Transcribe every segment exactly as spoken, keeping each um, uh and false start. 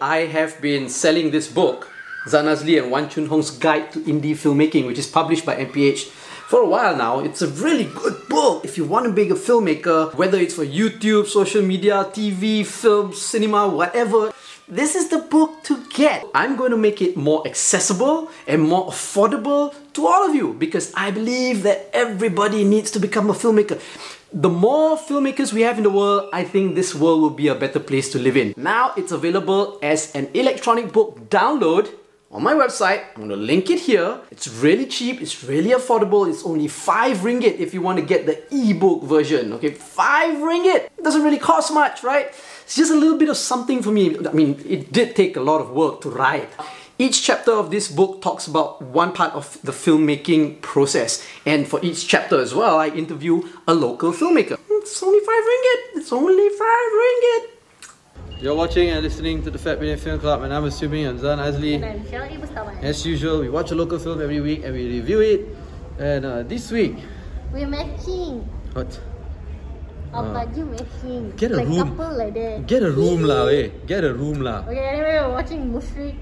I have been selling this book, Zanas Lee and Wan Chun Hong's Guide to Indie Filmmaking, which is published by M P H for a while now. It's a really good book if you want to be a filmmaker, whether it's for YouTube, social media, T V, film, cinema, whatever. This is the book to get. I'm going to make it more accessible and more affordable to all of you because I believe that everybody needs to become a filmmaker. The more filmmakers we have in the world, I think this world will be a better place to live in. Now it's available as an electronic book download on my website. I'm going to link it here. It's really cheap, it's really affordable. It's only five ringgit if you want to get the ebook version. Okay, five ringgit. It doesn't really cost much, right? It's just a little bit of something for me. I mean, it did take a lot of work to write. Each chapter of this book talks about one part of the filmmaking process, and for each chapter as well, I interview a local filmmaker. It's only five ringgit. It's only five ringgit. You're watching and listening to the Fat Million Film Club, and I'm assuming I'm Zan Asli. And I'm Sheril Ibrestawan. As usual, we watch a local film every week and we review it. And uh, this week, we're making what? How about uh, you making? Get a like room. Couple like that. Get a room lah, eh? Get a room lah. Okay, anyway, we're watching Mushrik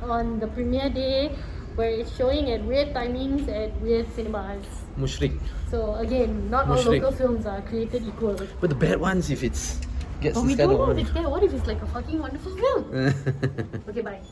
on the premiere day, where it's showing at weird timings at weird cinemas. Mushrik. So again, not Mushrik. All local films are created equal. But the bad ones, if it's gets oh, this kind of one. But we don't know if it's bad. What if it's like a fucking wonderful film? Okay, bye.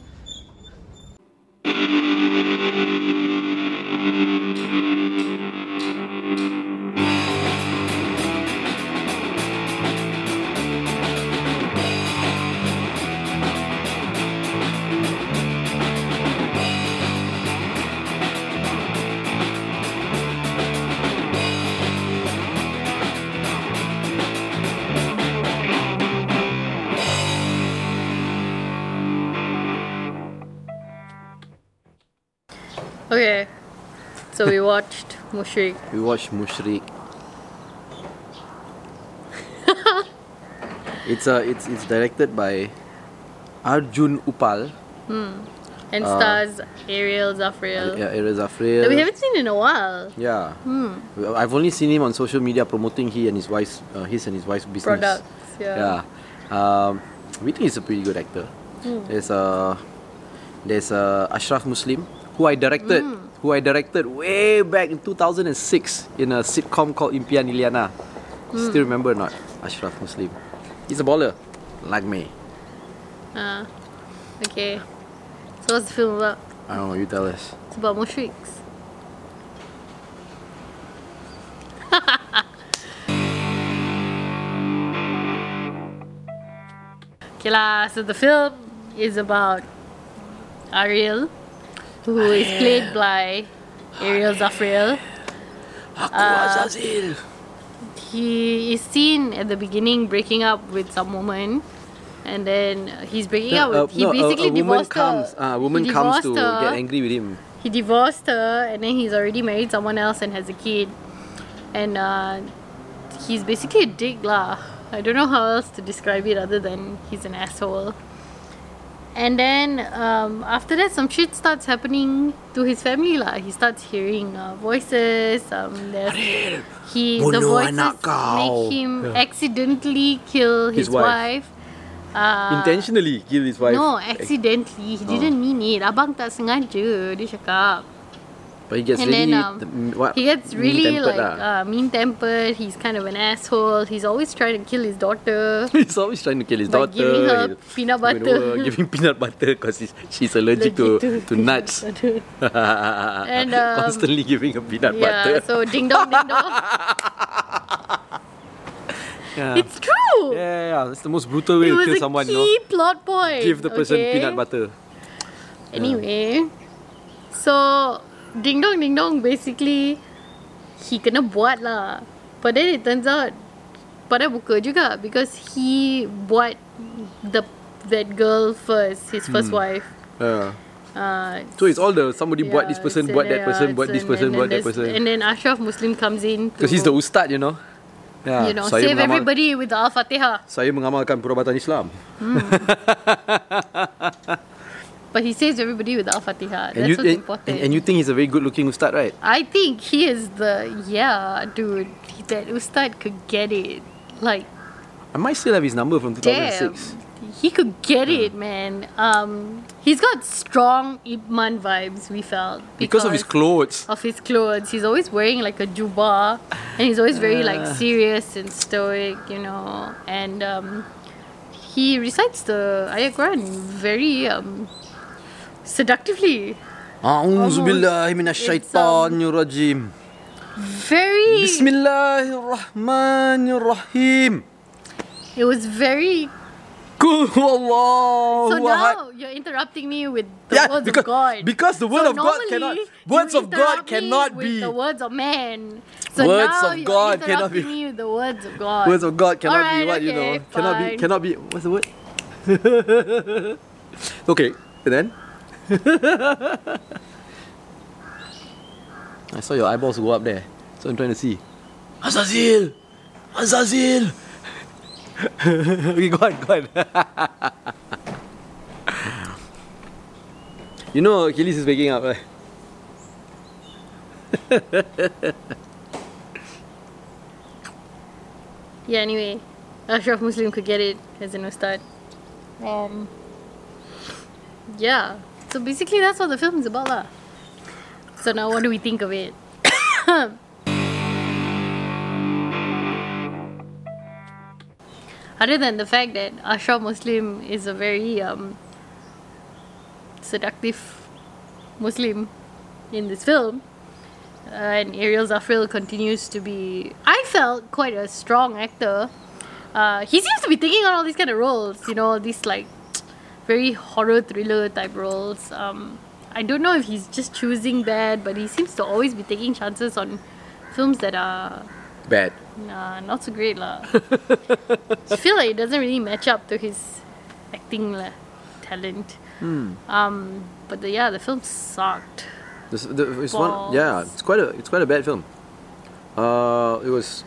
Okay, so we watched Mushrik. We watched Mushrik. it's uh, it's it's directed by Arjun Upal. Hmm. And uh, stars Ariel Zafriel. Yeah, Ariel Zafriel. That we haven't seen in a while. Yeah. Hmm. I've only seen him on social media promoting he and his wife's uh, his and his wife's business. Products. Yeah. Yeah. Um, we think he's a pretty good actor. Hmm. There's a uh, there's a uh, Ashraf Muslim. Who I directed, mm. who I directed way back in two thousand six in a sitcom called Impian Illiana. Mm. Still remember or not? Ashraf Muslim. He's a baller, like me. Ah, uh, okay. So what's the film about? I don't know, you tell us. It's about mushriks. Okay lah, so the film is about Ariel, who Ariel. is played by Ariel Zafriel. Aguazazil. Uh, he is seen at the beginning breaking up with some woman, and then he's breaking no, up with. Uh, he no, basically a, a divorced woman comes, her. A uh, woman comes to her, get angry with him. He divorced her, and then he's already married someone else and has a kid. And uh, he's basically a dick lah. I don't know how else to describe it other than he's an asshole. And then um, after that, some shit starts happening to his family lah. He starts hearing uh, voices. Um, there's he the voices make him yeah. accidentally kill his, his wife. wife. Uh, Intentionally kill his wife. No, accidentally. He oh. didn't mean it. Abang tak sengaja dia cakap. But he gets and really, then, um, what, he gets really mean-tempered, like uh, mean-tempered. He's kind of an asshole. He's always trying to kill his daughter. he's always trying to kill his by daughter. Giving her he, peanut butter. Over, giving peanut butter because she's allergic to, to to nuts. and um, constantly giving her peanut yeah, butter. Yeah, so ding dong, ding dong. Yeah. It's true. Yeah, yeah, it's the most brutal way it to kill someone. It was a key you know? plot point. Give the person okay. peanut butter. Anyway, yeah. so. Ding dong, ding dong. Basically, he kena buat lah. But then it turns out, pada buka juga because he buat the that girl first, his first hmm. wife. Yeah. Uh, so it's all the somebody yeah, buat this person, buat that person, buat this person, buat that person. And then Ashraf Muslim comes in because he's the ustad, you know. Yeah. You know, so save mengamal, everybody with the Al-Fatihah. Saya mengamalkan perubatan Islam. Hmm. But he saves everybody with Al-Fatihah. That's you, what's and, important. And, and you think he's a very good-looking ustad, right? I think he is the... Yeah, dude. That ustad could get it. Like... I might still have his number from two thousand six. Damn. he could get mm. it, man. Um, he's got strong Ip Man vibes, we felt. Because, because of his clothes. Of his clothes. He's always wearing like a jubah. And he's always very like serious and stoic, you know. And um, he recites the Ayat Quran very um, seductively. A'udhu billahi minash shaitanir rajim. Very... Bismillahirrahmanirrahim. It was very... Cool. So now you're interrupting me with the yeah, words because, of God. Because the word so of God cannot... Words of God cannot be... the words of man. So words now of God you're interrupting me with the words of God. Words of God cannot right, be what okay, you know. Fine. Cannot be... Cannot be... What's the word? Okay. And then? I saw your eyeballs go up there. So I'm trying to see. Azazil! Azazil! Okay, go on, go on. You know Achilles is waking up, right? Yeah, anyway. Ashraf Muslim could get it as an ustad. Um, yeah. So basically that's what the film is about, lah. So now what do we think of it? Other than the fact that Ashraf Muslim is a very um, seductive Muslim in this film, uh, and Ariel Zafriel continues to be, I felt, quite a strong actor. Uh, he seems to be taking on all these kind of roles, you know, these like very horror thriller type roles. Um, I don't know if he's just choosing bad, but he seems to always be taking chances on films that are... Bad. Nah, not so great lah. I feel like it doesn't really match up to his acting la, talent. Mm. Um, but the, yeah, the film sucked. This, the, it's one, yeah, it's quite a it's quite a bad film. Uh, it was...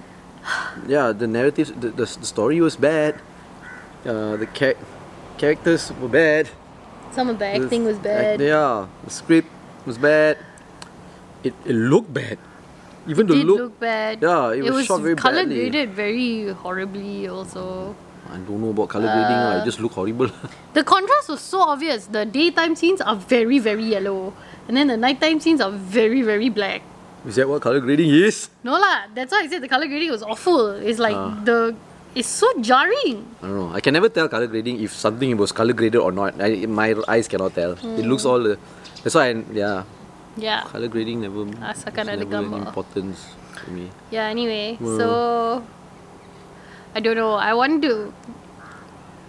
Yeah, the narrative, the, the, the story was bad. Uh, the char- characters were bad. Some of the acting the, was bad. Act, yeah, the script was bad. It, it looked bad. Even it the did look, look bad. Yeah, it, it was, was shot very badly. It was color graded very horribly also. I don't know about color uh, grading. It just looked horrible. The contrast was so obvious. The daytime scenes are very, very yellow. And then the nighttime scenes are very, very black. Is that what color grading is? No lah. That's why I said the color grading was awful. It's like uh. the... It's so jarring. I don't know. I can never tell color grading if something was color graded or not. I, my eyes cannot tell. Mm. It looks all... Uh, that's why I... Yeah. Yeah. Color grading never... Asalkan ada gambar. Importance to me. Yeah, anyway. Well, so... I don't know. I want to...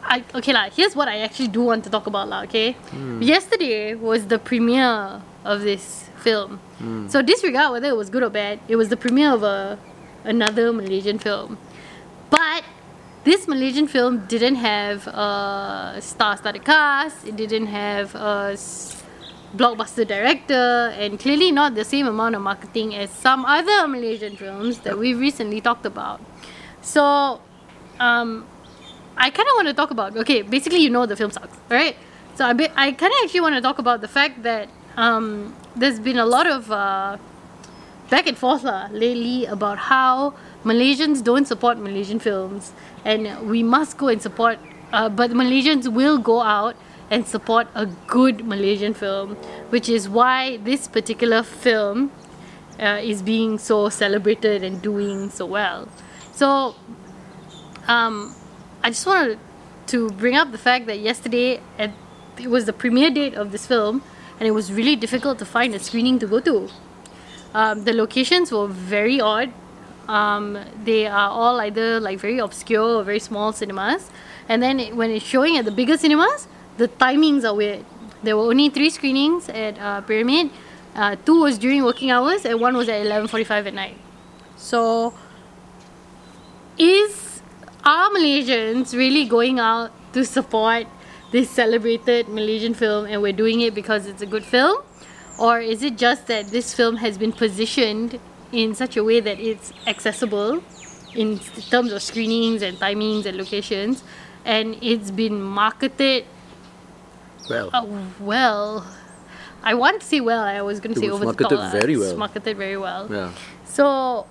I Okay lah. Here's what I actually do want to talk about lah, okay? Mm. Yesterday was the premiere of this film. Mm. So disregard whether it was good or bad. It was the premiere of a, another Malaysian film. But... This Malaysian film didn't have a star-studded cast. It didn't have a blockbuster director, and clearly not the same amount of marketing as some other Malaysian films that we've recently talked about. So, um, I kind of want to talk about... Okay, basically you know the film sucks, right? So I be- I kind of actually want to talk about the fact that um, there's been a lot of uh, back and forth lah, lately about how Malaysians don't support Malaysian films. And we must go and support, uh, but Malaysians will go out and support a good Malaysian film, which is why this particular film uh, is being so celebrated and doing so well. So, um, I just wanted to bring up the fact that yesterday, at, it was the premiere date of this film, and it was really difficult to find a screening to go to. Um, the locations were very odd. Um, they are all either like very obscure or very small cinemas, and then it, when it's showing at the bigger cinemas, the timings are weird. There were only three screenings at uh, Pyramid, uh, two was during working hours and one was at eleven forty-five at night. So is our Malaysians really going out to support this celebrated Malaysian film and we're doing it because it's a good film, or is it just that this film has been positioned in such a way that it's accessible in terms of screenings and timings and locations, and it's been marketed well? Uh, well, I want to say well. I was going to it say over the top. It's marketed very well. It's marketed very well. Yeah. So,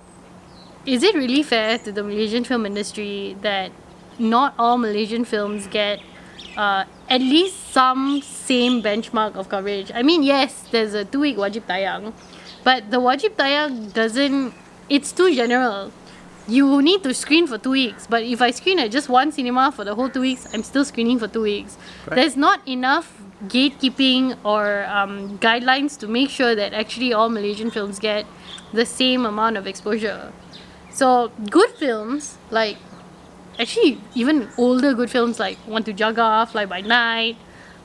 is it really fair to the Malaysian film industry that not all Malaysian films get uh, at least some same benchmark of coverage. I mean, yes, there's a two-week Wajib Tayang, but the Wajib Tayang doesn't, it's too general. You need to screen for two weeks, but if I screen at just one cinema for the whole two weeks, I'm still screening for two weeks. Right. There's not enough gatekeeping or um, guidelines to make sure that actually all Malaysian films get the same amount of exposure. So good films, like actually even older good films like Wan Tu Jaga, Fly by Night.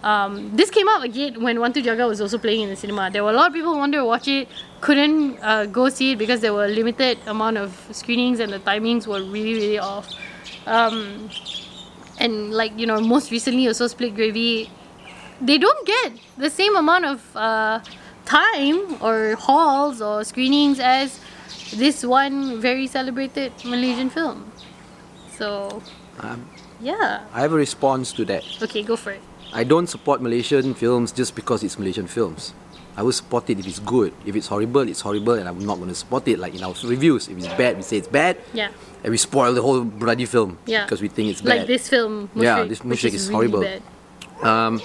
Um, this came out again when Wan Tu Jaga was also playing in the cinema. There were a lot of people who wanted to watch it, couldn't uh, go see it because there were a limited amount of screenings and the timings were really, really off. Um, and like, you know, most recently also Split Gravy, they don't get the same amount of uh, time or halls or screenings as this one very celebrated Malaysian film. So, um, yeah. I have a response to that. Okay, go for it. I don't support Malaysian films just because it's Malaysian films. I will support it if it's good. If it's horrible, it's horrible, and I'm not going to support it. Like in our reviews, if it's bad, we say it's bad. Yeah. And we spoil the whole bloody film. Yeah. Because we think it's bad. Like this film, Mushrik. Yeah, this Mushrik is, is really horrible. Bad. Um,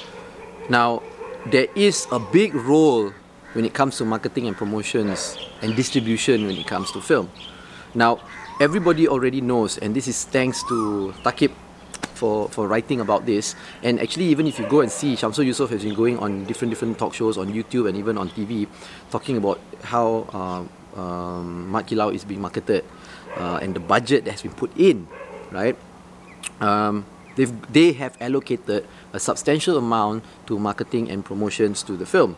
now, there is a big role when it comes to marketing and promotions and distribution when it comes to film. Now, everybody already knows, and this is thanks to Takib, For, for writing about this. And actually, even if you go and see, Shamsul Yusof has been going on different different talk shows on YouTube and even on T V talking about how uh, um, Mat Kilau is being marketed uh, and the budget that has been put in, right? Um, they've, they have allocated a substantial amount to marketing and promotions to the film.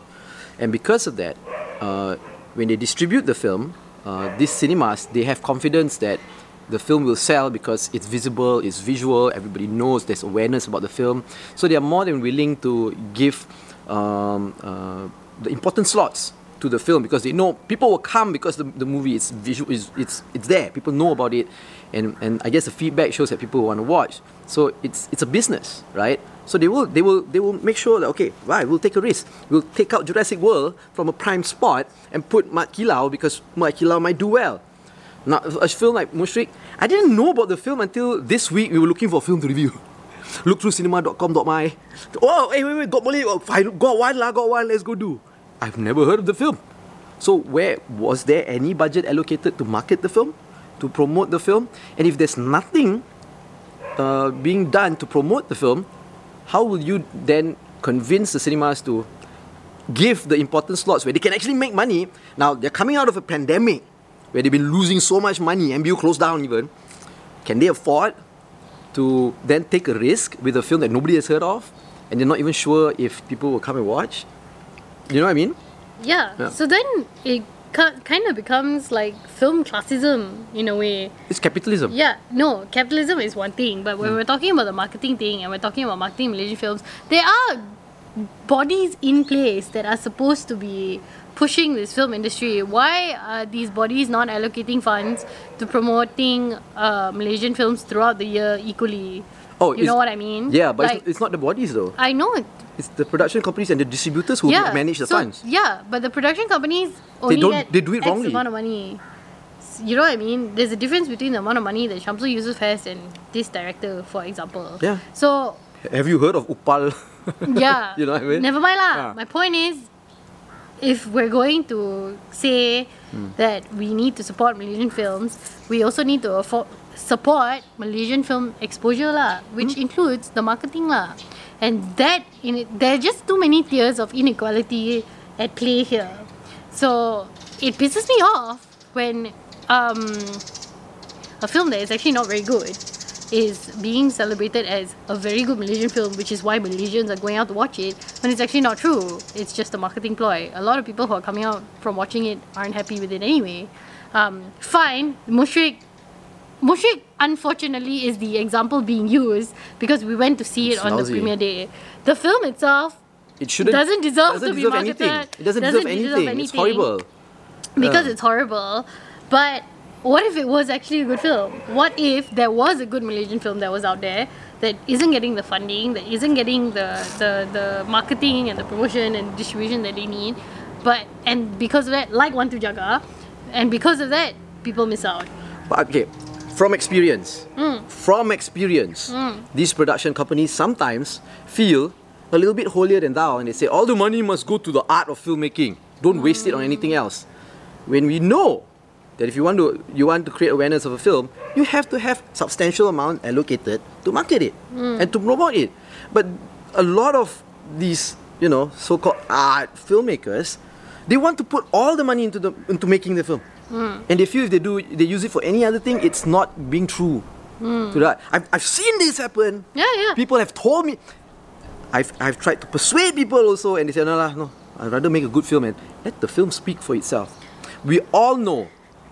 And because of that, uh, when they distribute the film, uh, these cinemas, they have confidence that the film will sell because it's visible, it's visual, everybody knows, there's awareness about the film. So they are more than willing to give um, uh, the important slots to the film because they know people will come because the, the movie is visual, is it's it's there. People know about it, and, and I guess the feedback shows that people want to watch. So it's it's a business, right? So they will they will they will make sure that okay, right, we'll take a risk. We'll take out Jurassic World from a prime spot and put Mat Kilau because Mat Kilau might do well. Now, a film like Mushrik, I didn't know about the film until this week. We were looking for a film to review. Look through cinema dot com dot my. Oh, hey, wait, wait, got money. Got one lah, got one, let's go do. I've never heard of the film. So where was there any budget allocated to market the film, to promote the film? And if there's nothing uh, being done to promote the film, how will you then convince the cinemas to give the important slots where they can actually make money? Now, they're coming out of a pandemic where they've been losing so much money, M B U closed down even. Can they afford to then take a risk with a film that nobody has heard of and they're not even sure if people will come and watch? You know what I mean? Yeah, yeah. So then it ca- kind of becomes like film classism in a way. It's capitalism. Yeah, no, capitalism is one thing, but when mm. we're talking about the marketing thing and we're talking about marketing Malaysian films, there are bodies in place that are supposed to be pushing this film industry. Why are these bodies not allocating funds to promoting uh, Malaysian films throughout the year equally? Oh, you know what I mean? Yeah, but like, it's, it's not the bodies though. I know it. It's the production companies and the distributors who yeah, manage the so, funds. Yeah, but the production companies only they don't, get they do it X wrongly. Amount of money. You know what I mean? There's a difference between the amount of money that Shamsul Yusof has and this director, for example. Yeah. So have you heard of Upal? Yeah. You know what I mean? Never mind lah. Yeah. My point is, if we're going to say mm. that we need to support Malaysian films, we also need to afford, support Malaysian film exposure lah, which mm. includes the marketing lah. And that, in it, there are just too many tiers of inequality at play here. So it pisses me off when um, a film that is actually not very good is being celebrated as a very good Malaysian film, which is why Malaysians are going out to watch it, when it's actually not true. It's just a marketing ploy. A lot of people who are coming out from watching it aren't happy with it anyway. Um, fine, Mushrik, Mushrik unfortunately is the example being used because we went to see it's it on lousy. The premiere day. The film itself it shouldn't, doesn't deserve doesn't to deserve be marketed. Anything. It doesn't, doesn't deserve, anything. deserve anything. It's horrible. Because yeah. it's horrible. But what if it was actually a good film? What if there was a good Malaysian film that was out there that isn't getting the funding, that isn't getting the, the, the marketing and the promotion and distribution that they need, but and because of that, like Wan Tu Jaga, and because of that, people miss out. But okay, from experience, mm. from experience, mm. these production companies sometimes feel a little bit holier than thou, and they say all the money must go to the art of filmmaking. Don't mm. waste it on anything else. When we know that if you want to you want to create awareness of a film, you have to have substantial amount allocated to market it mm. and to promote it. But a lot of these, you know, so-called art filmmakers, they want to put all the money into the into making the film, mm. and they feel if they do they use it for any other thing, it's not being true mm. to that. I've I've seen this happen. Yeah, yeah. People have told me. I've I've tried to persuade people also, and they say no, no, no. I'd rather make a good film and let the film speak for itself. We all know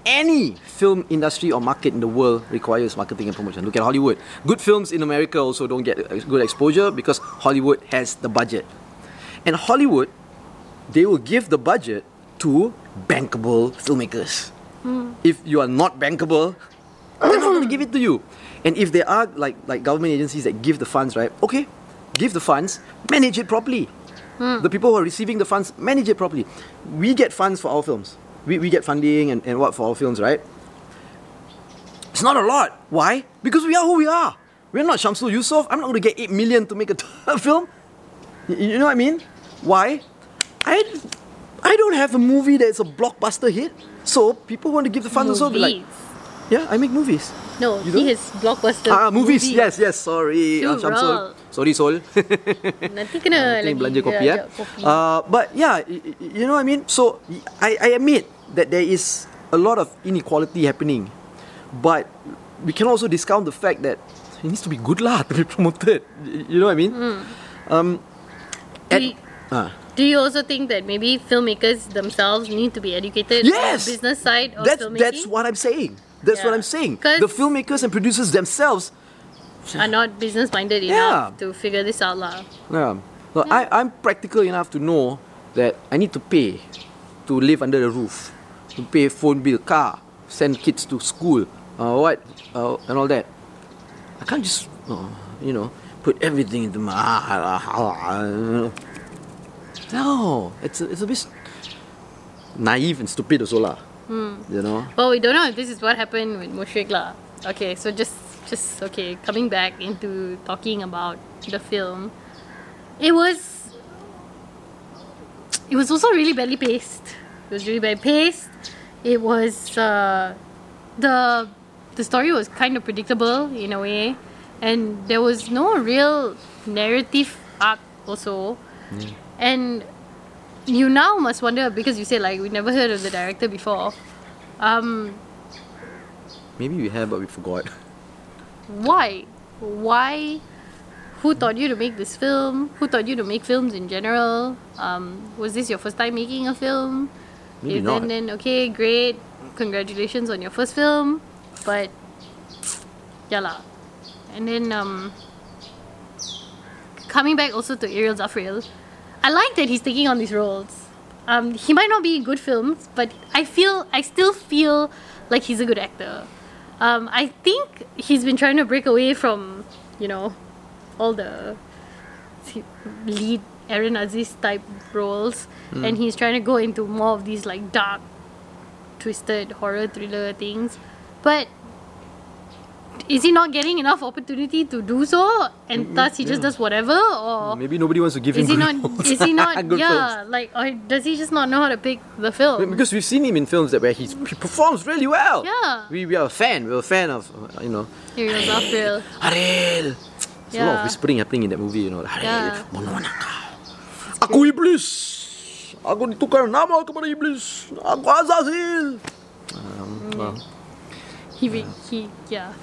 any film industry or market in the world requires marketing and promotion. Look at Hollywood. Good films in America also don't get good exposure because Hollywood has the budget. And Hollywood, they will give the budget to bankable filmmakers. Mm. If you are not bankable, they're not going to give it to you. And if there are like, like government agencies that give the funds, right? Okay, give the funds, manage it properly. Mm. The people who are receiving the funds, manage it properly. We get funds for our films. We we get funding and, and what for our films, right? It's not a lot. Why? Because we are who we are. We're not Shamsul Yusof. I'm not going to get eight million to make a, a film. You, you know what I mean? Why? I, I don't have a movie that's a blockbuster hit. So people want to give the funds also. Be like, yeah, I make movies. No, you he don't? Has blockbuster ah, movies. Movies. Yes, yes. Sorry, uh, Shamsul. Sorry, Sol. Nanti kena lagi belanja kopi, ya. Kopi. Uh, but yeah, you know what I mean? So, I, I admit that there is a lot of inequality happening. But we can also discount the fact that it needs to be good lah to be promoted. You know what I mean? Mm. Um, do, at, you, uh, do you also think that maybe filmmakers themselves need to be educated yes! on the business side of that's, filmmaking? That's what I'm saying. That's yeah. what I'm saying. The filmmakers and producers themselves are not business minded enough yeah. to figure this out lah. Yeah. So yeah. I, I'm practical enough to know that I need to pay to live under the roof, to pay phone bill, car, send kids to school, uh, what, uh, and all that. I can't just, uh, you know, put everything into my... No, it's a, it's a bit naive and stupid also lah. Hmm. You know? Well, we don't know if this is what happened with Mushrik lah. Okay, so just... Just, okay, coming back into talking about the film, it was, it was also really badly paced. It was really badly paced. It was, uh, the, the story was kind of predictable in a way. And there was no real narrative arc also. Mm. And you now must wonder, because you said like, we never heard of the director before. Um, Maybe we have, but we forgot. Why? Why? Who taught you to make this film? Who taught you to make films in general? Um, was this your first time making a film? Maybe if not. Then, then, okay, great. Congratulations on your first film. But, yeah lah. And then, um, coming back also to Ariel Zafriel, I like that he's taking on these roles. Um, he might not be in good films, but I feel, I still feel like he's a good actor. Um, I think he's been trying to break away from, you know, all the lead Aaron Aziz type roles. Mm. And he's trying to go into more of these like dark, twisted horror thriller things. But is he not getting enough opportunity to do so? And maybe, thus he yeah. just does whatever? Or maybe nobody wants to give him is he not? Films. Is he not? yeah, films. Like, or does he just not know how to pick the film? Because we've seen him in films that where he's, he performs really well. Yeah, we we are a fan. We're a fan of you know. Ariel Zafriel. Ariel. There's yeah. a lot of whispering happening in that movie. You know, Ariel. Yeah. Munaka. Aku Iblis. Ago Nituka. Namo Iblis. Aguazazil. Um. Mm. Well. He, yeah. he, yeah,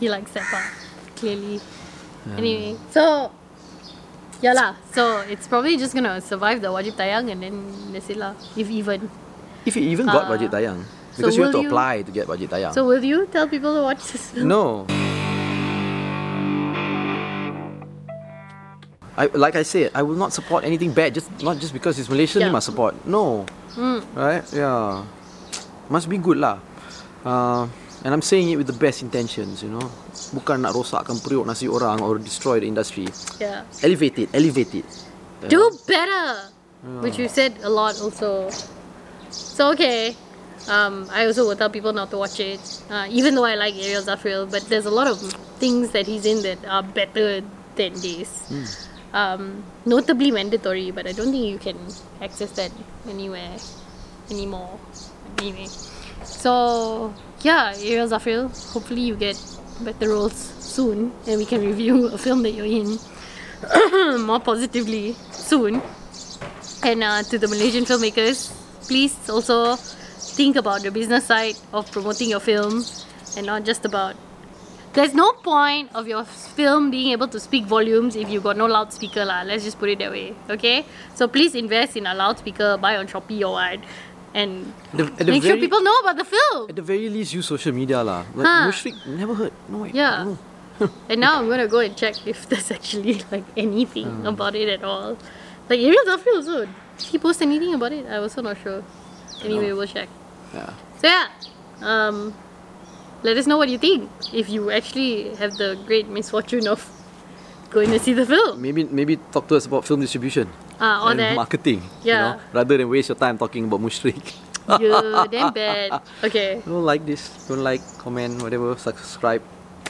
he likes that part, clearly. Yeah. Anyway, so, yeah lah. So, it's probably just gonna survive the Wajib Tayang and then that's it lah, if even. If you even uh, got Wajib Tayang. Because so you have to you, apply to get Wajib Tayang. So, will you tell people to watch this film? No. I, like I said, I will not support anything bad, just not just because it's Malaysian, yeah. you must support. No. Mm. Right? Yeah. Must be good lah. Uh, And I'm saying it with the best intentions, you know. Bukan nak rosakkan periuk nasi orang or destroy the industry. Yeah. Elevate it, elevate it. Yeah. Do better! Yeah. Which you said a lot also. So, okay. Um, I also will tell people not to watch it, uh, even though I like Ariel Zafriel, but there's a lot of things that he's in that are better than this. Mm. Um, notably Mandatory, but I don't think you can access that anywhere anymore. Anyway, so yeah, Ariel Zafriel, hopefully you get better roles soon and we can review a film that you're in more positively soon. And uh, to the Malaysian filmmakers, please also think about the business side of promoting your film and not just about... There's no point of your film being able to speak volumes if you've got no loudspeaker lah. Let's just put it that way, okay? So please invest in a loudspeaker, buy on Shopee or what, and the, the make very, sure people know about the film. At the very least, use social media lah. Like huh. Mushrik, never heard. No, I yeah. don't know. And now I'm gonna go and check if there's actually like anything um. about it at all. Like Ariel Zafriel also, did he post anything about it? I was also not sure. Anyway, no. We'll check. Yeah. So yeah. Um. Let us know what you think if you actually have the great misfortune of going to see the film. Maybe maybe talk to us about film distribution ah, and that. marketing. Yeah. You know, rather than waste your time talking about Mushrik. Yeah, damn bad. Okay. Don't like this. Don't like, comment, whatever. Subscribe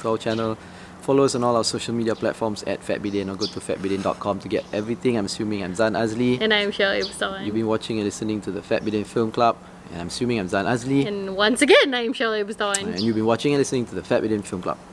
to our channel. Follow us on all our social media platforms at FatBidin or go to fat bidin dot com to get everything. I'm assuming I'm Zan Asli. And I'm Sheril Ibrestawan. You've been watching and listening to the FatBidin Film Club. And I'm assuming I'm Zan Asli. And once again, I'm Sheril Ibrestawan. And you've been watching and listening to the FatBidin Film Club.